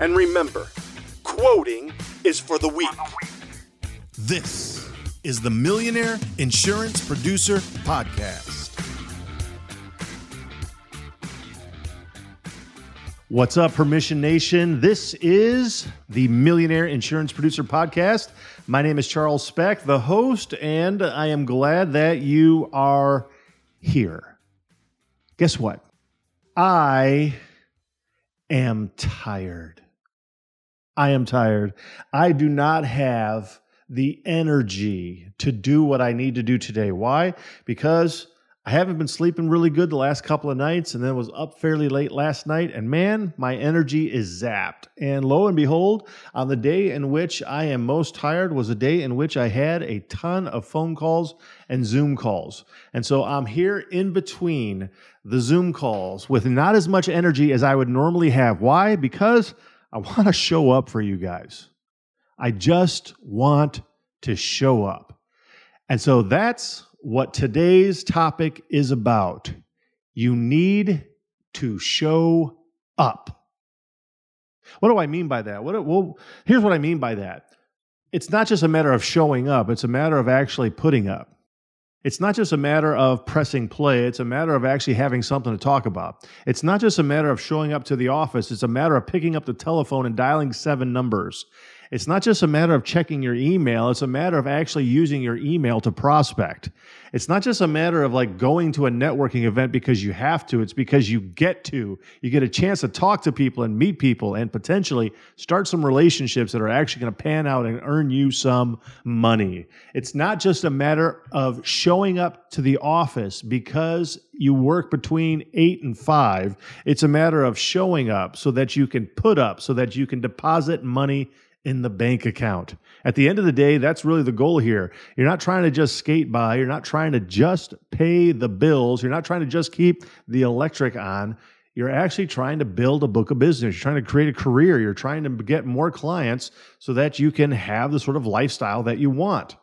and remember, quoting is for the weak. This is the Millionaire Insurance Producer Podcast. What's up, Permission Nation? This is the Millionaire Insurance Producer Podcast. My name is Charles Specht, the host, and I am glad that you are here. Guess what? I am tired. I am tired. I do not have the energy to do what I need to do today. Why? Because I haven't been sleeping really good the last couple of nights, and then was up fairly late last night, and man, my energy is zapped. And lo and behold, on the day in which I am most tired was a day in which I had a ton of phone calls and Zoom calls. And so I'm here in between the Zoom calls with not as much energy as I would normally have. Why? Because I want to show up for you guys. I just want to show up. And so that's what today's topic is about. You need to show up. What do I mean by that? Here's what I mean by that. It's not just a matter of showing up. It's a matter of actually putting up. It's not just a matter of pressing play. It's a matter of actually having something to talk about. It's not just a matter of showing up to the office. It's a matter of picking up the telephone and dialing 7 numbers. It's not just a matter of checking your email. It's a matter of actually using your email to prospect. It's not just a matter of like going to a networking event because you have to. It's because you get to. You get a chance to talk to people and meet people and potentially start some relationships that are actually going to pan out and earn you some money. It's not just a matter of showing up to the office because you work between 8 and 5. It's a matter of showing up so that you can put up, so that you can deposit money in the bank account. At the end of the day, that's really the goal here. You're not trying to just skate by. You're not trying to just pay the bills. You're not trying to just keep the electric on. You're actually trying to build a book of business. You're trying to create a career. You're trying to get more clients so that you can have the sort of lifestyle that you want.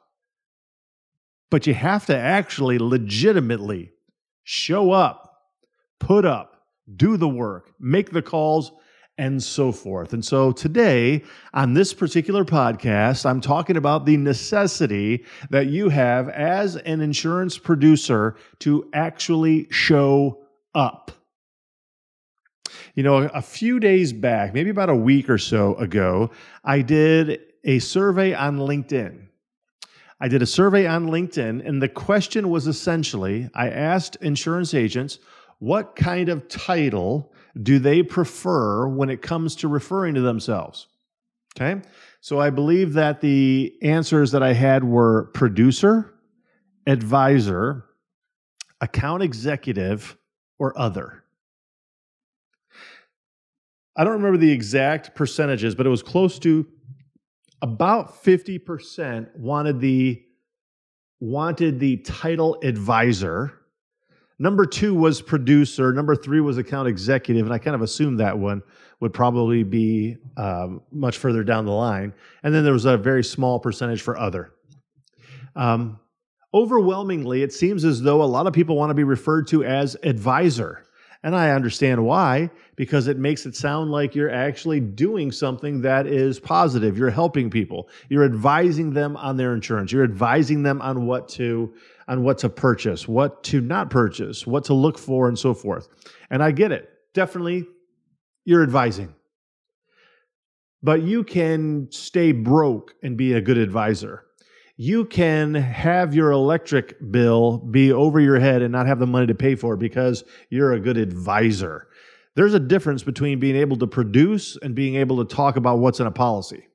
But you have to actually legitimately show up, put up, do the work, make the calls, and so forth. And so today, on this particular podcast, I'm talking about the necessity that you have as an insurance producer to actually show up. You know, a few days back, maybe about a week or so ago, I did a survey on LinkedIn. And the question was essentially, I asked insurance agents, what kind of title do they prefer when it comes to referring to themselves? Okay. So I believe that the answers that I had were producer, advisor, account executive, or other. I don't remember the exact percentages, but it was close to about 50% wanted the title advisor. Number 2 was producer. Number 3 was account executive. And I kind of assumed that one would probably be much further down the line. And then there was a very small percentage for other. Overwhelmingly, it seems as though a lot of people want to be referred to as advisor. And I understand why, because it makes it sound like you're actually doing something that is positive. You're helping people. You're advising them on their insurance. You're advising them on what to purchase, what to not purchase, what to look for, and so forth. And I get it. Definitely, you're advising. But you can stay broke and be a good advisor. you can have your electric bill be over your head and not have the money to pay for it because you're a good advisor. There's a difference between being able to produce and being able to talk about what's in a policy.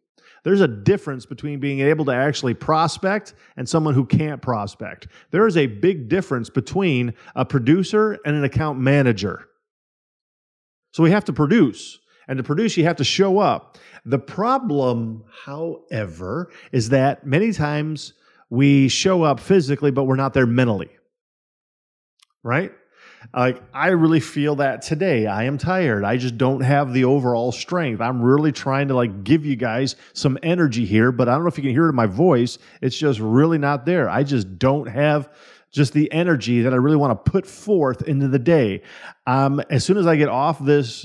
There's a difference between being able to actually prospect and someone who can't prospect. There is a big difference between a producer and an account manager. So we have to produce. And to produce, you have to show up. The problem, however, is that many times we show up physically, but we're not there mentally, right? Like, I really feel that today. I am tired. I just don't have the overall strength. I'm really trying to give you guys some energy here, but I don't know if you can hear it in my voice. It's just really not there. I just don't have just the energy that I really want to put forth into the day. As soon as I get off this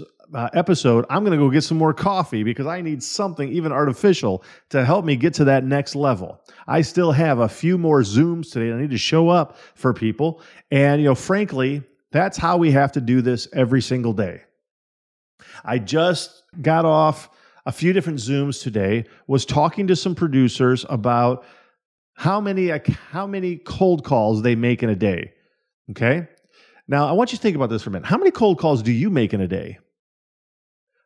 episode, I'm going to go get some more coffee because I need something even artificial to help me get to that next level. I still have a few more Zooms today. I need to show up for people. And, frankly, that's how we have to do this every single day. I just got off a few different Zooms today, was talking to some producers about how many cold calls they make in a day. Okay? Now, I want you to think about this for a minute. How many cold calls do you make in a day?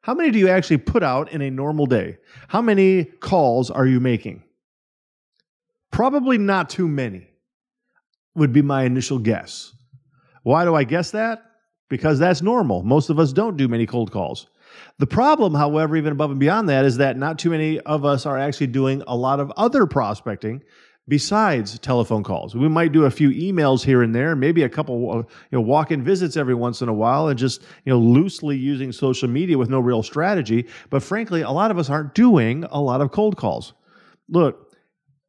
How many do you actually put out in a normal day? How many calls are you making? Probably not too many would be my initial guess. Why do I guess that? Because that's normal. Most of us don't do many cold calls. The problem, however, even above and beyond that, is that not too many of us are actually doing a lot of other prospecting besides telephone calls. We might do a few emails here and there, maybe a couple of walk-in visits every once in a while, and just loosely using social media with no real strategy. But frankly, a lot of us aren't doing a lot of cold calls. Look,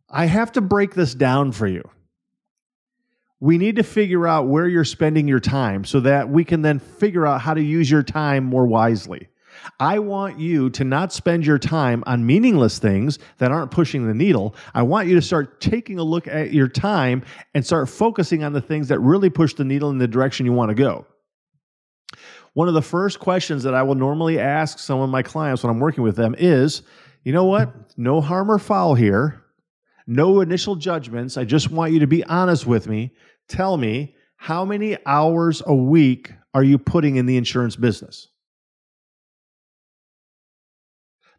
I have to break this down for you. We need to figure out where you're spending your time so that we can then figure out how to use your time more wisely. I want you to not spend your time on meaningless things that aren't pushing the needle. I want you to start taking a look at your time and start focusing on the things that really push the needle in the direction you want to go. One of the first questions that I will normally ask some of my clients when I'm working with them is, you know what? No harm or foul here. No initial judgments. I just want you to be honest with me. Tell me, how many hours a week are you putting in the insurance business?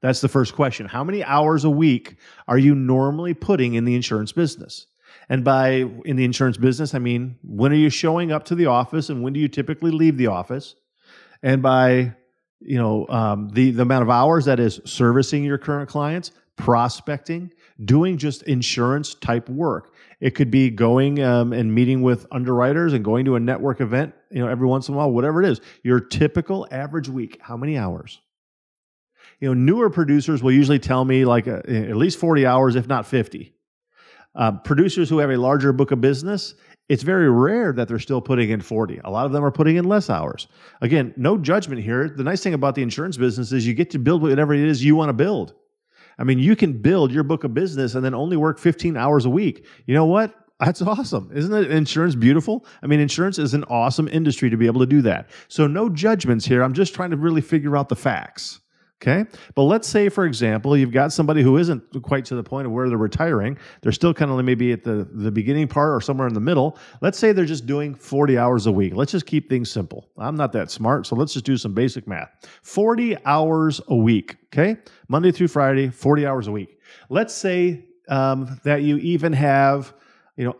That's the first question. How many hours a week are you normally putting in the insurance business? And by in the insurance business, I mean, when are you showing up to the office and when do you typically leave the office? And by, the amount of hours that is servicing your current clients, prospecting, doing just insurance type work. It could be going and meeting with underwriters and going to a network event, every once in a while, whatever it is. Your typical average week, how many hours? Newer producers will usually tell me at least 40 hours, if not 50. Producers who have a larger book of business, it's very rare that they're still putting in 40. A lot of them are putting in less hours. Again, no judgment here. The nice thing about the insurance business is you get to build whatever it is you want to build. I mean, you can build your book of business and then only work 15 hours a week. You know what? That's awesome. Isn't it insurance beautiful? I mean, insurance is an awesome industry to be able to do that. So no judgments here. I'm just trying to really figure out the facts. Okay, but let's say, for example, you've got somebody who isn't quite to the point of where they're retiring. They're still kind of maybe at the beginning part or somewhere in the middle. Let's say they're just doing 40 hours a week. Let's just keep things simple. I'm not that smart, so let's just do some basic math. 40 hours a week, okay? Monday through Friday, 40 hours a week. Let's say that you even have,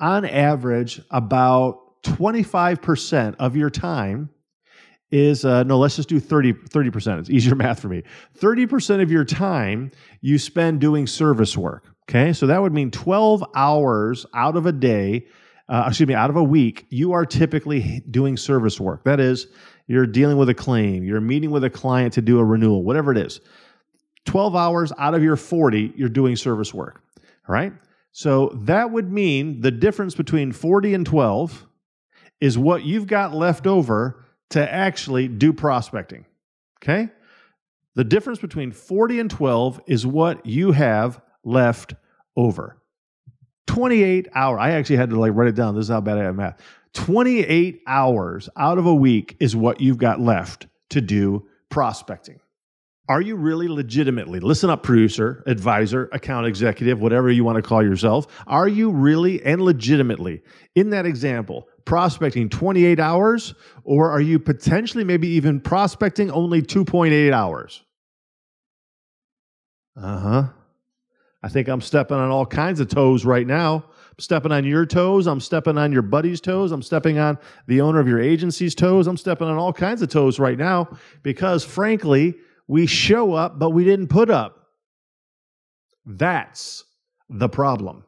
on average, about 25% of your time is, let's just do 30%. It's easier math for me. 30% of your time you spend doing service work, okay? So that would mean 12 hours out of a day, out of a week, you are typically doing service work. That is, you're dealing with a claim, you're meeting with a client to do a renewal, whatever it is. 12 hours out of your 40, you're doing service work, all right? So that would mean the difference between 40 and 12 is what you've got left over to actually do prospecting, okay? The difference between 40 and 12 is what you have left over. 28 hours. I actually had to write it down. This is how bad I am at math. 28 hours out of a week is what you've got left to do prospecting. Are you really legitimately, listen up, producer, advisor, account executive, whatever you want to call yourself, are you really and legitimately, in that example, prospecting 28 hours, or are you potentially maybe even prospecting only 2.8 hours? I think I'm stepping on all kinds of toes right now. I'm stepping on your toes. I'm stepping on your buddy's toes. I'm stepping on the owner of your agency's toes. I'm stepping on all kinds of toes right now because, frankly, we show up, but we didn't put up. That's the problem.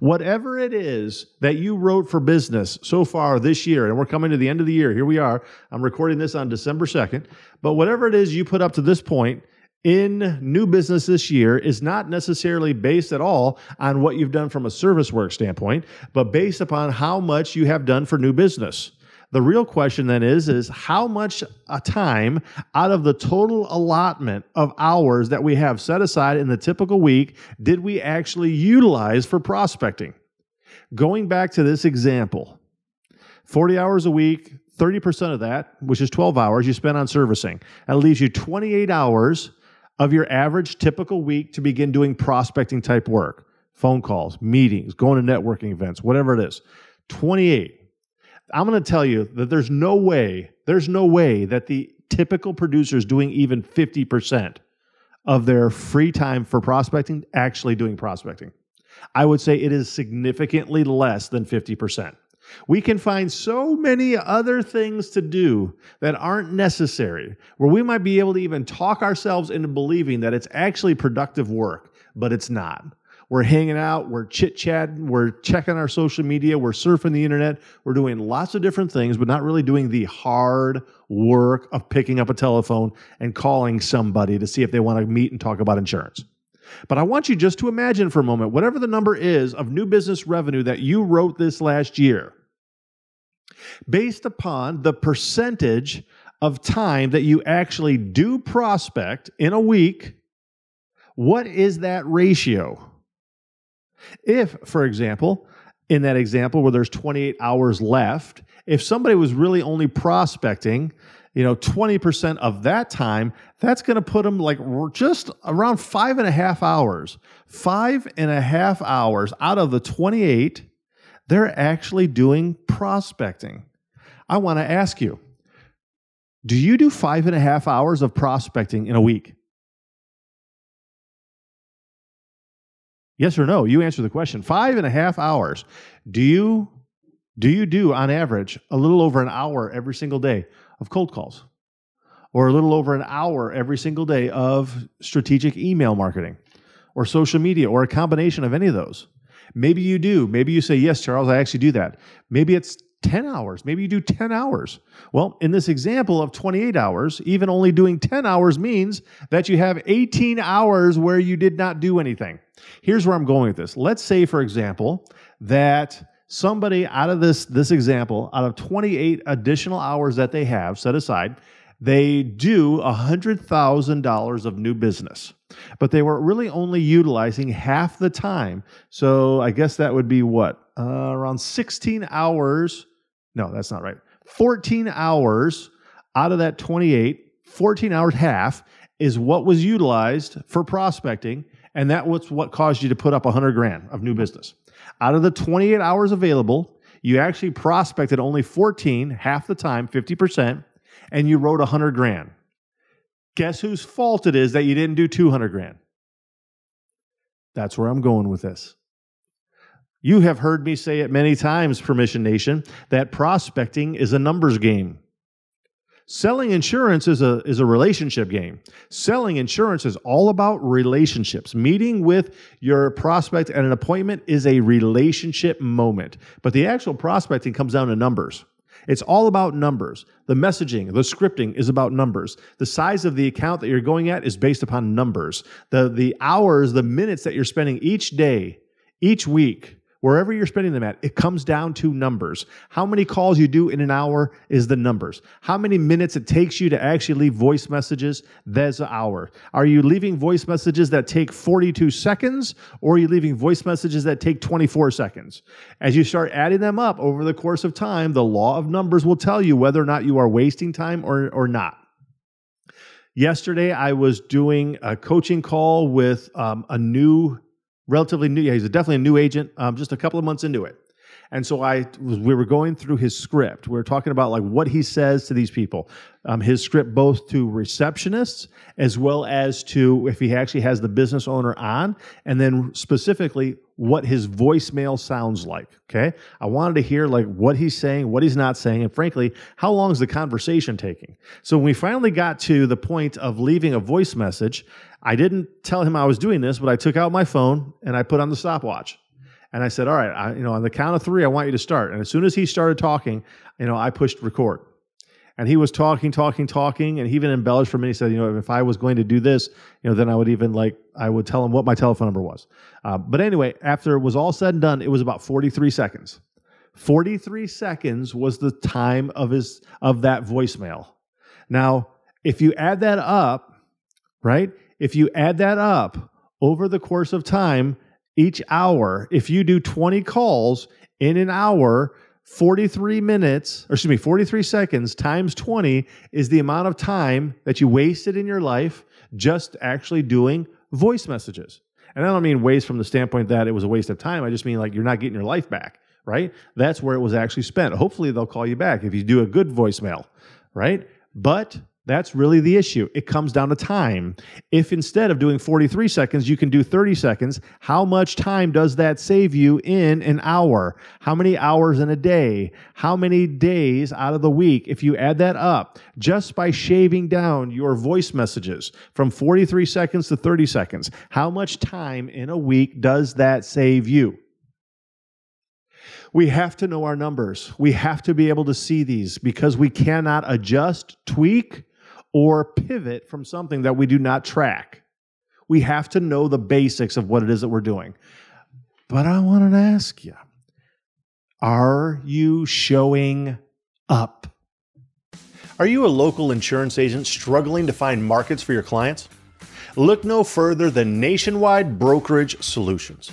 Whatever it is that you wrote for business so far this year, and we're coming to the end of the year. Here we are. I'm recording this on December 2nd. But whatever it is you put up to this point in new business this year is not necessarily based at all on what you've done from a service work standpoint, but based upon how much you have done for new business. The real question then is how much a time out of the total allotment of hours that we have set aside in the typical week did we actually utilize for prospecting? Going back to this example, 40 hours a week, 30% of that, which is 12 hours, you spend on servicing. That leaves you 28 hours of your average typical week to begin doing prospecting type work, phone calls, meetings, going to networking events, whatever it is, 28. I'm going to tell you that there's no way that the typical producer is doing even 50% of their free time for prospecting, actually doing prospecting. I would say it is significantly less than 50%. We can find so many other things to do that aren't necessary, where we might be able to even talk ourselves into believing that it's actually productive work, but it's not. We're hanging out, we're chit-chatting, we're checking our social media, we're surfing the internet, we're doing lots of different things, but not really doing the hard work of picking up a telephone and calling somebody to see if they want to meet and talk about insurance. But I want you just to imagine for a moment, whatever the number is of new business revenue that you wrote this last year, based upon the percentage of time that you actually do prospect in a week, what is that ratio? If, for example, in that example where there's 28 hours left, if somebody was really only prospecting, 20% of that time, that's going to put them like just around 5.5 hours. 5.5 hours out of the 28, they're actually doing prospecting. I want to ask you, do you do 5.5 hours of prospecting in a week? Yes or no? You answer the question. 5.5 hours. Do you do on average a little over an hour every single day of cold calls, or a little over an hour every single day of strategic email marketing, or social media, or a combination of any of those? Maybe you do. Maybe you say, yes, Charles, I actually do that. Maybe it's 10 hours. Maybe you do 10 hours. Well, in this example of 28 hours, even only doing 10 hours means that you have 18 hours where you did not do anything. Here's where I'm going with this. Let's say, for example, that somebody out of this example, out of 28 additional hours that they have set aside, they do $100,000 of new business, but they were really only utilizing half the time. So I guess that would be what? Around 16 hours. No, that's not right. 14 hours out of that 28, 14 hours half is what was utilized for prospecting. And that was what caused you to put up $100,000 of new business. Out of the 28 hours available, you actually prospected only 14, half the time, 50%, and you wrote $100,000. Guess whose fault it is that you didn't do $200,000? That's where I'm going with this. You have heard me say it many times, Permission Nation, that prospecting is a numbers game. Selling insurance is a relationship game. Selling insurance is all about relationships. Meeting with your prospect at an appointment is a relationship moment. But the actual prospecting comes down to numbers. It's all about numbers. The messaging, the scripting is about numbers. The size of the account that you're going at is based upon numbers. The hours, the minutes that you're spending each day, each week, wherever you're spending them at, it comes down to numbers. How many calls you do in an hour is the numbers. How many minutes it takes you to actually leave voice messages, that's an hour. Are you leaving voice messages that take 42 seconds, or are you leaving voice messages that take 24 seconds? As you start adding them up over the course of time, the law of numbers will tell you whether or not you are wasting time or not. Yesterday, I was doing a coaching call with he's definitely a new agent, just a couple of months into it. And so we were going through his script. We were talking about like what he says to these people, his script both to receptionists as well as to if he actually has the business owner on, and then specifically what his voicemail sounds like, okay? I wanted to hear like what he's saying, what he's not saying, and frankly, how long is the conversation taking? So when we finally got to the point of leaving a voice message, I didn't tell him I was doing this, but I took out my phone and I put on the stopwatch. And I said, all right, on the count of three, I want you to start. And as soon as he started talking, I pushed record. And he was talking. And he even embellished for me. He said, if I was going to do this, then I would I would tell him what my telephone number was. But anyway, after it was all said and done, it was about 43 seconds. 43 seconds was the time of that voicemail. Now, if you add that up, right? If you add that up over the course of time, each hour, if you do 20 calls in an hour, 43 seconds times 20 is the amount of time that you wasted in your life just actually doing voice messages. And I don't mean waste from the standpoint that it was a waste of time. I just mean like you're not getting your life back, right? That's where it was actually spent. Hopefully they'll call you back if you do a good voicemail, right? But that's really the issue. It comes down to time. If instead of doing 43 seconds, you can do 30 seconds, how much time does that save you in an hour? How many hours in a day? How many days out of the week? If you add that up, just by shaving down your voice messages from 43 seconds to 30 seconds, how much time in a week does that save you? We have to know our numbers. We have to be able to see these because we cannot adjust, tweak, or pivot from something that we do not track. We have to know the basics of what it is that we're doing. But I wanted to ask you, are you showing up? Are you a local insurance agent struggling to find markets for your clients? Look no further than Nationwide Brokerage Solutions.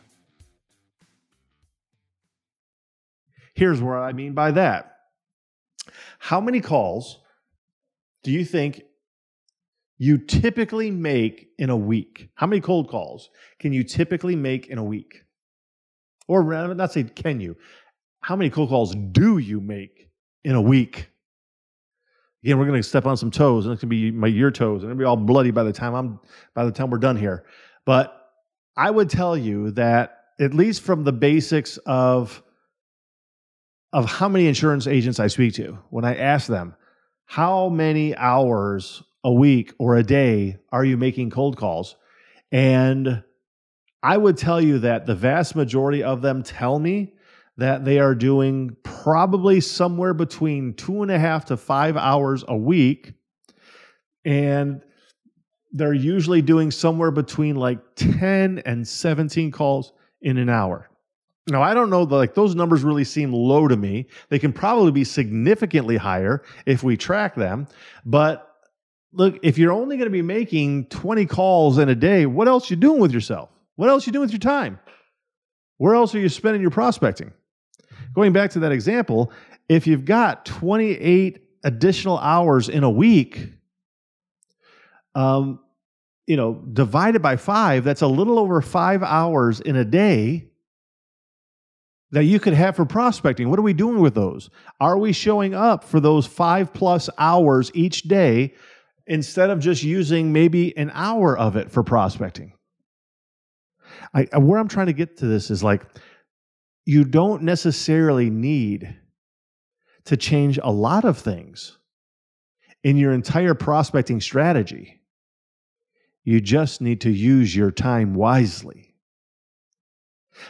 Here's what I mean by that. How many calls do you think you typically make in a week? How many cold calls can you typically make in a week? Or rather, not say can you. How many cold calls do you make in a week? Again, we're going to step on some toes, and it's going to be your toes, and it'll be all bloody by the time we're done here. But I would tell you that at least from the basics of how many insurance agents I speak to, when I ask them, how many hours a week or a day are you making cold calls? And I would tell you that the vast majority of them tell me that they are doing probably somewhere between 2.5 to 5 hours a week. And they're usually doing somewhere between like 10 and 17 calls in an hour. Now, I don't know, those numbers really seem low to me. They can probably be significantly higher if we track them. But look, if you're only going to be making 20 calls in a day, what else are you doing with yourself? What else are you doing with your time? Where else are you spending your prospecting? Going back to that example, if you've got 28 additional hours in a week, divided by 5, that's a little over 5 hours in a day that you could have for prospecting. What are we doing with those? Are we showing up for those 5+ hours each day instead of just using maybe an hour of it for prospecting? Where I'm trying to get to this is like, you don't necessarily need to change a lot of things in your entire prospecting strategy. You just need to use your time wisely.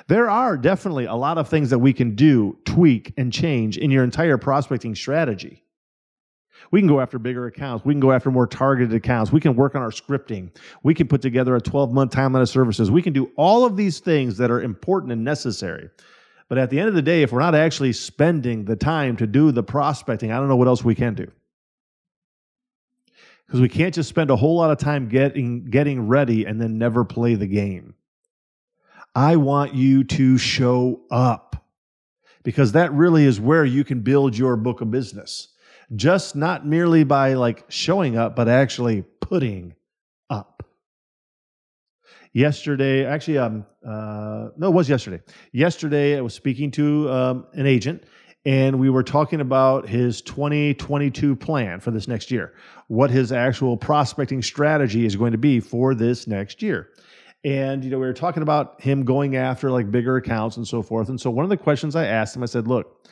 There are definitely a lot of things that we can do, tweak, and change in your entire prospecting strategy. We can go after bigger accounts. We can go after more targeted accounts. We can work on our scripting. We can put together a 12-month timeline of services. We can do all of these things that are important and necessary. But at the end of the day, if we're not actually spending the time to do the prospecting, I don't know what else we can do. Because we can't just spend a whole lot of time getting ready and then never play the game. I want you to show up, because that really is where you can build your book of business. Just not merely by showing up, but actually putting up. Yesterday, I was speaking to an agent, and we were talking about his 2022 plan for this next year, what his actual prospecting strategy is going to be for this next year. And, we were talking about him going after bigger accounts and so forth. And so one of the questions I asked him, I said, look,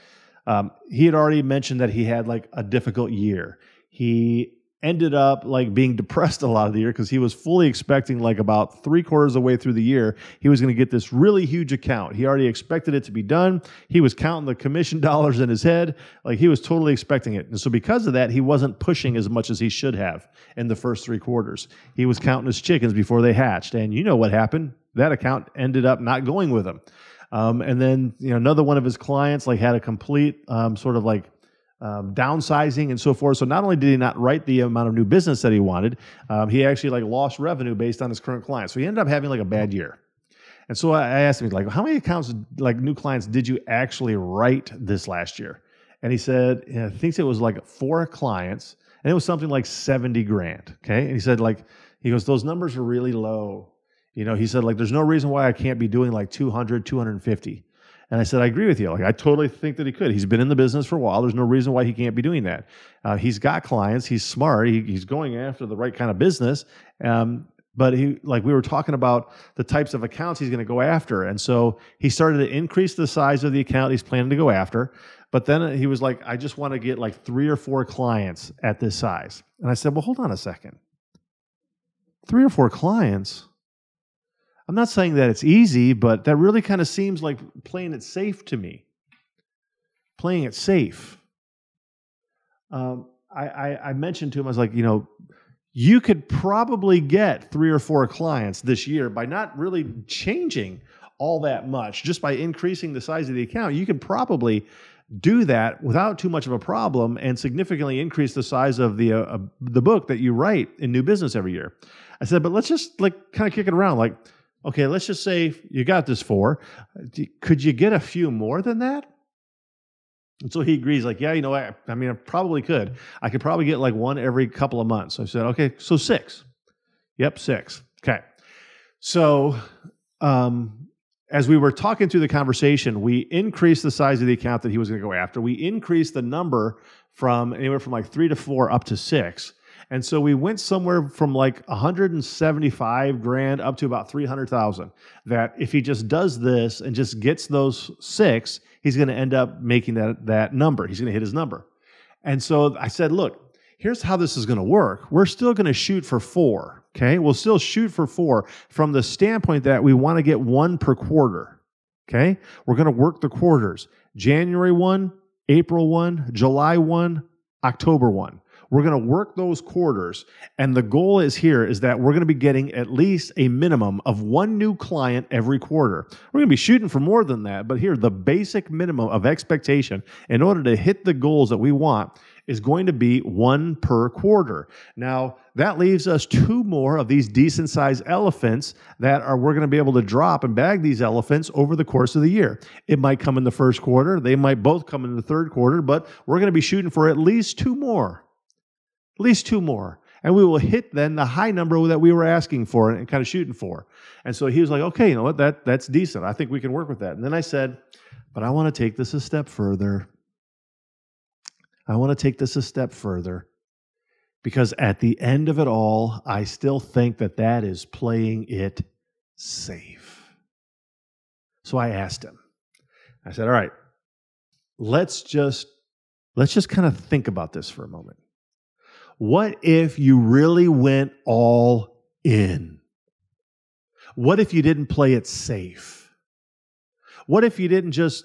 he had already mentioned that he had a difficult year. He ended up being depressed a lot of the year because he was fully expecting about 3/4 of the way through the year, he was going to get this really huge account. He already expected it to be done. He was counting the commission dollars in his head. He was totally expecting it. And so because of that, he wasn't pushing as much as he should have in the first 3/4. He was counting his chickens before they hatched. And you know what happened? That account ended up not going with him. And then, another one of his clients had a complete downsizing and so forth. So not only did he not write the amount of new business that he wanted, he actually lost revenue based on his current clients. So he ended up having a bad year. And so I asked him how many accounts, new clients did you actually write this last year? And he said, I think it was 4 clients, and it was something like $70,000. Okay. And he said, he goes, those numbers are really low. He said, there's no reason why I can't be doing 200, 250. And I said, I agree with you. I totally think that he could. He's been in the business for a while. There's no reason why he can't be doing that. He's got clients. He's smart. He's going after the right kind of business. But we were talking about the types of accounts he's going to go after. And so he started to increase the size of the account he's planning to go after. But then he was I just want to get 3 or 4 clients at this size. And I said, well, hold on a second. 3 or 4 clients? I'm not saying that it's easy, but that really kind of seems like playing it safe to me. Playing it safe. I mentioned to him, I was you could probably get 3 or 4 clients this year by not really changing all that much. Just by increasing the size of the account, you could probably do that without too much of a problem and significantly increase the size of the book that you write in new business every year. I said, but let's just kind of kick it around. Okay, let's just say you got this 4. Could you get a few more than that? And so he agrees, yeah, I probably could. I could probably get 1 every couple of months. So I said, okay, so 6. Yep, 6. Okay. So as we were talking through the conversation, we increased the size of the account that he was going to go after. We increased the number from anywhere from 3 to 4 up to 6. And so we went somewhere from $175,000 up to about $300,000. That if he just does this and just gets those 6, he's going to end up making that number. He's going to hit his number. And so I said, look, here's how this is going to work. We're still going to shoot for 4. Okay. We'll still shoot for 4 from the standpoint that we want to get 1 per quarter. Okay. We're going to work the quarters. January 1, April 1, July 1, October 1. We're going to work those quarters, and the goal is here is that we're going to be getting at least a minimum of 1 new client every quarter. We're going to be shooting for more than that, but here, the basic minimum of expectation in order to hit the goals that we want is going to be 1 per quarter. Now, that leaves us 2 more of these decent-sized elephants we're going to be able to drop and bag these elephants over the course of the year. It might come in the first quarter. They might both come in the third quarter, but we're going to be shooting for at least 2 more. At least 2 more. And we will hit then the high number that we were asking for and kind of shooting for. And so he was like, okay, you know what, that's decent. I think we can work with that. And then I said, but I want to take this a step further. I want to take this a step further, because at the end of it all, I still think that is playing it safe. So I asked him, I said, all right, let's just kind of think about this for a moment. What if you really went all in? What if you didn't play it safe? What if you didn't just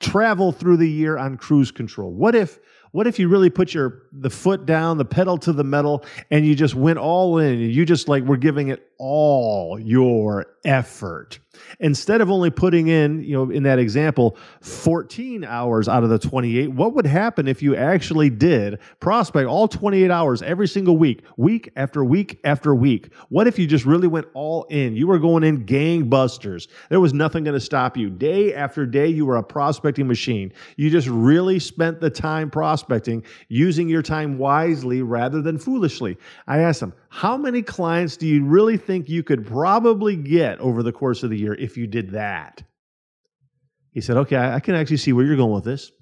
travel through the year on cruise control? What if What if you really put the foot down, the pedal to the metal, and you just went all in? You just were giving it all your effort. Instead of only putting in, in that example, 14 hours out of the 28, what would happen if you actually did prospect all 28 hours every single week, week after week after week? What if you just really went all in? You were going in gangbusters. There was nothing going to stop you. Day after day, you were a prospecting machine. You just really spent the time prospecting, using your time wisely rather than foolishly. I asked them, how many clients do you really think you could probably get over the course of the year if you did that? He said, okay, I can actually see where you're going with this.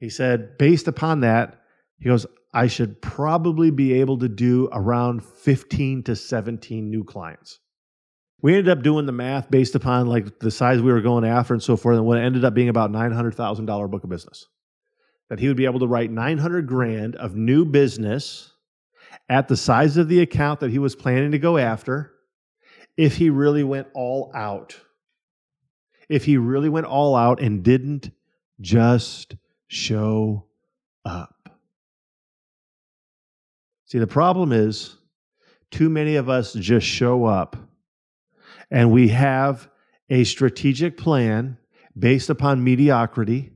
He said, based upon that, he goes, I should probably be able to do around 15 to 17 new clients. We ended up doing the math based upon the size we were going after and so forth, and what ended up being about $900,000 book of business. That he would be able to write $900,000 of new business at the size of the account that he was planning to go after if he really went all out. If he really went all out and didn't just show up. See, the problem is too many of us just show up, and we have a strategic plan based upon mediocrity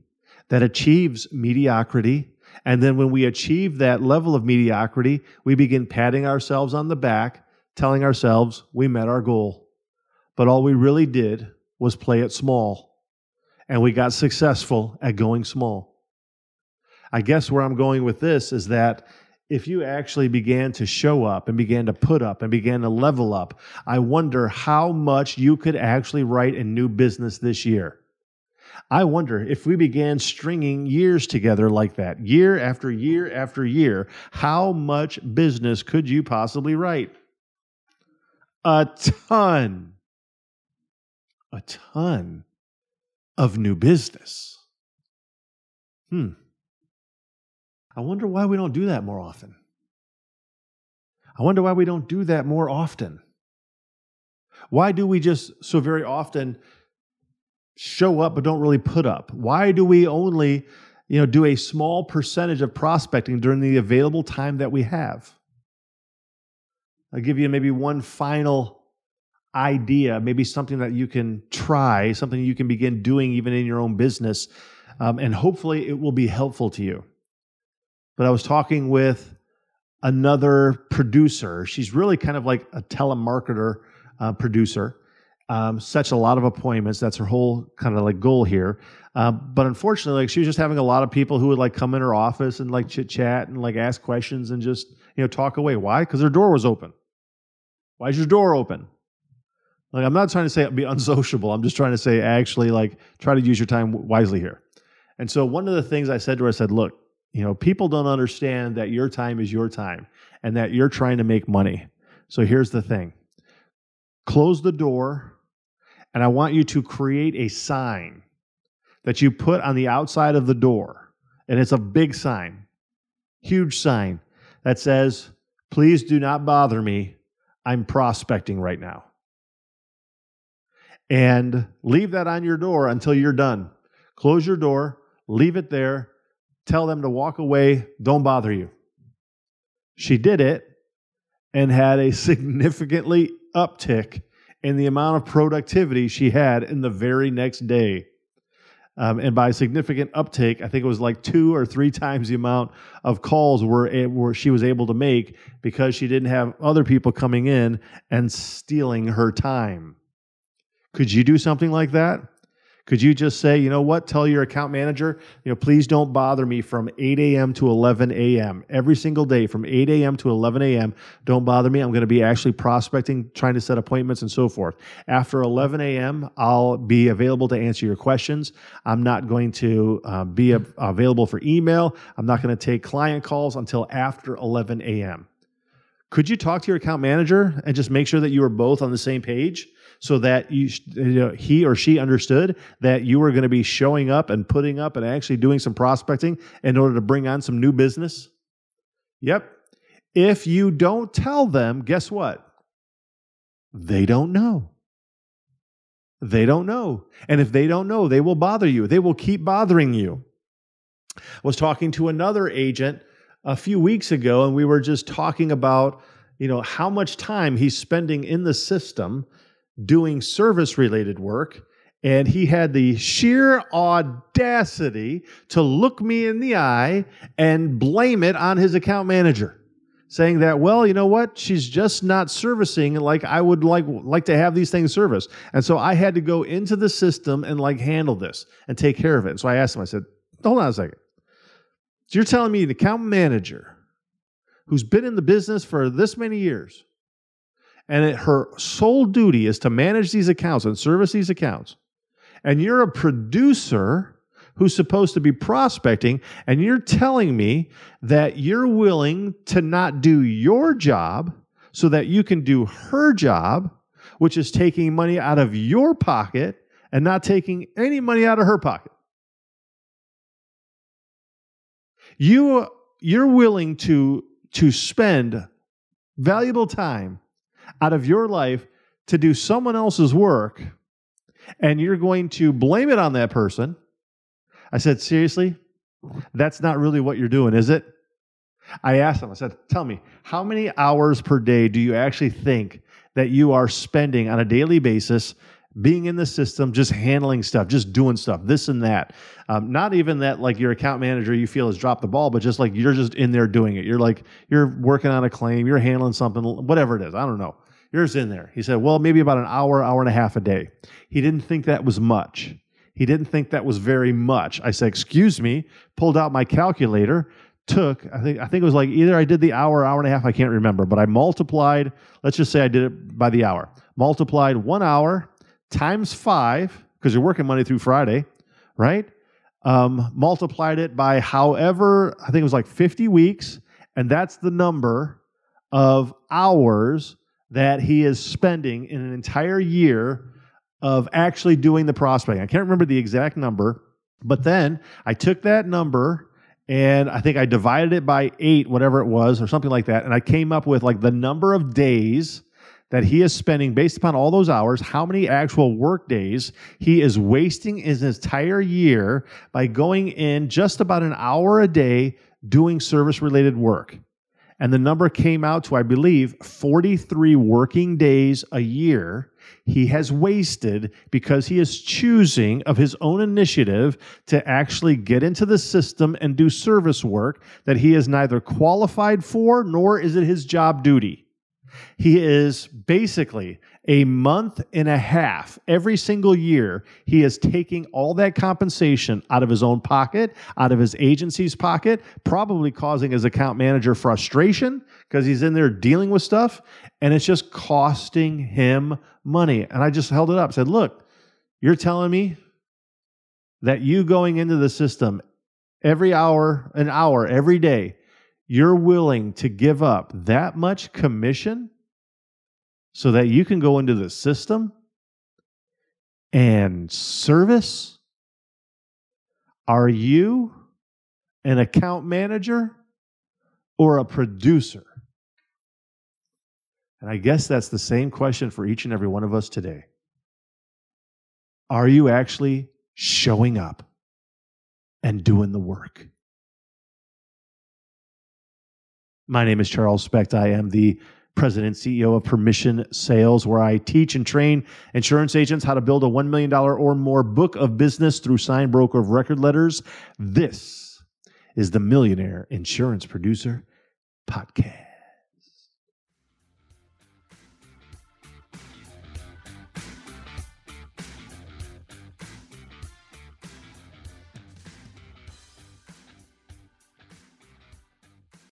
that achieves mediocrity. And then when we achieve that level of mediocrity, we begin patting ourselves on the back, telling ourselves we met our goal. But all we really did was play it small, and we got successful at going small. I guess where I'm going with this is that if you actually began to show up and began to put up and began to level up, I wonder how much you could actually write in new business this year. I wonder if we began stringing years together like that, year after year after year, how much business could you possibly write? A ton. A ton of new business. I wonder why we don't do that more often. Why do we just so very often show up but don't really put up? Why do we only, do a small percentage of prospecting during the available time that we have? I'll give you maybe one final idea, maybe something that you can try, something you can begin doing even in your own business, and hopefully it will be helpful to you. But I was talking with another producer. She's really kind of like a telemarketer producer. Such a lot of appointments. That's her whole kind of goal here. But unfortunately, she was just having a lot of people who would come in her office and chit chat and ask questions and just, talk away. Why? Because her door was open. Why is your door open? I'm not trying to say be unsociable. I'm just trying to say actually try to use your time wisely here. And so one of the things I said to her, I said, look, people don't understand that your time is your time and that you're trying to make money. So here's the thing. Close the door. And I want you to create a sign that you put on the outside of the door. And it's a big sign, huge sign that says, please do not bother me. I'm prospecting right now. And leave that on your door until you're done. Close your door, leave it there, tell them to walk away, don't bother you. She did it and had a significantly uptick in the amount of productivity she had in the very next day. And by significant uptake, I think it was 2 or 3 times the amount of calls where she was able to make because she didn't have other people coming in and stealing her time. Could you do something like that? Could you just say, you know what, tell your account manager, please don't bother me from 8 a.m. to 11 a.m. Every single day from 8 a.m. to 11 a.m., don't bother me. I'm going to be actually prospecting, trying to set appointments and so forth. After 11 a.m., I'll be available to answer your questions. I'm not going to be available for email. I'm not going to take client calls until after 11 a.m. Could you talk to your account manager and just make sure that you were both on the same page so that he or she understood that you were going to be showing up and putting up and actually doing some prospecting in order to bring on some new business? Yep. If you don't tell them, guess what? They don't know. And if they don't know, they will bother you. They will keep bothering you. was talking to another agent a few weeks ago, and we were just talking about, you know, how much time he's spending in the system doing service-related work. And he had the sheer audacity to look me in the eye and blame it on his account manager, saying that, well, you know what? She's just not servicing like I would like to have these things serviced. And so I had to go into the system and handle this and take care of it. And so I asked him, I said, hold on a second. So you're telling me an account manager who's been in the business for this many years, and her sole duty is to manage these accounts and service these accounts, and you're a producer who's supposed to be prospecting, and you're telling me that you're willing to not do your job so that you can do her job, which is taking money out of your pocket and not taking any money out of her pocket. You're willing to spend valuable time out of your life to do someone else's work, and you're going to blame it on that person. I said, seriously, that's not really what you're doing, is it? I asked him, I said, tell me, how many hours per day do you actually think that you are spending on a daily basis being in the system, just handling stuff, just doing stuff, this and that? Not even that like your account manager you feel has dropped the ball, but just like you're just in there doing it. You're like, you're working on a claim, you're handling something, whatever it is, I don't know. You're just in there. He said, well, maybe about an hour, hour and a half a day. He didn't think that was much. He didn't think that was very much. I said, excuse me, pulled out my calculator, took, I think it was like either I did the hour, hour and a half, I can't remember, but I multiplied, let's just say I did it by the hour, multiplied 1 hour times 5, because you're working Monday through Friday, right? Multiplied it by however, I think it was like 50 weeks, and that's the number of hours that he is spending in an entire year of actually doing the prospecting. I can't remember the exact number, but then I took that number and I think I divided it by 8, whatever it was, or something like that, and I came up with like the number of days that he is spending based upon all those hours, how many actual work days he is wasting his entire year by going in just about an hour a day doing service-related work. And the number came out to, I believe, 43 working days a year he has wasted because he is choosing of his own initiative to actually get into the system and do service work that he is neither qualified for nor is it his job duty. He is basically a month and a half every single year. He is taking all that compensation out of his own pocket, out of his agency's pocket, probably causing his account manager frustration because he's in there dealing with stuff, and it's just costing him money. And I just held it up and said, look, you're telling me that you going into the system every hour, an hour every day, you're willing to give up that much commission so that you can go into the system and service? Are you an account manager or a producer? And I guess that's the same question for each and every one of us today. Are you actually showing up and doing the work? My name is Charles Specht. I am the president and CEO of Permission Sales, where I teach and train insurance agents how to build a $1 million or more book of business through signed broker of record letters. This is the Millionaire Insurance Producer Podcast.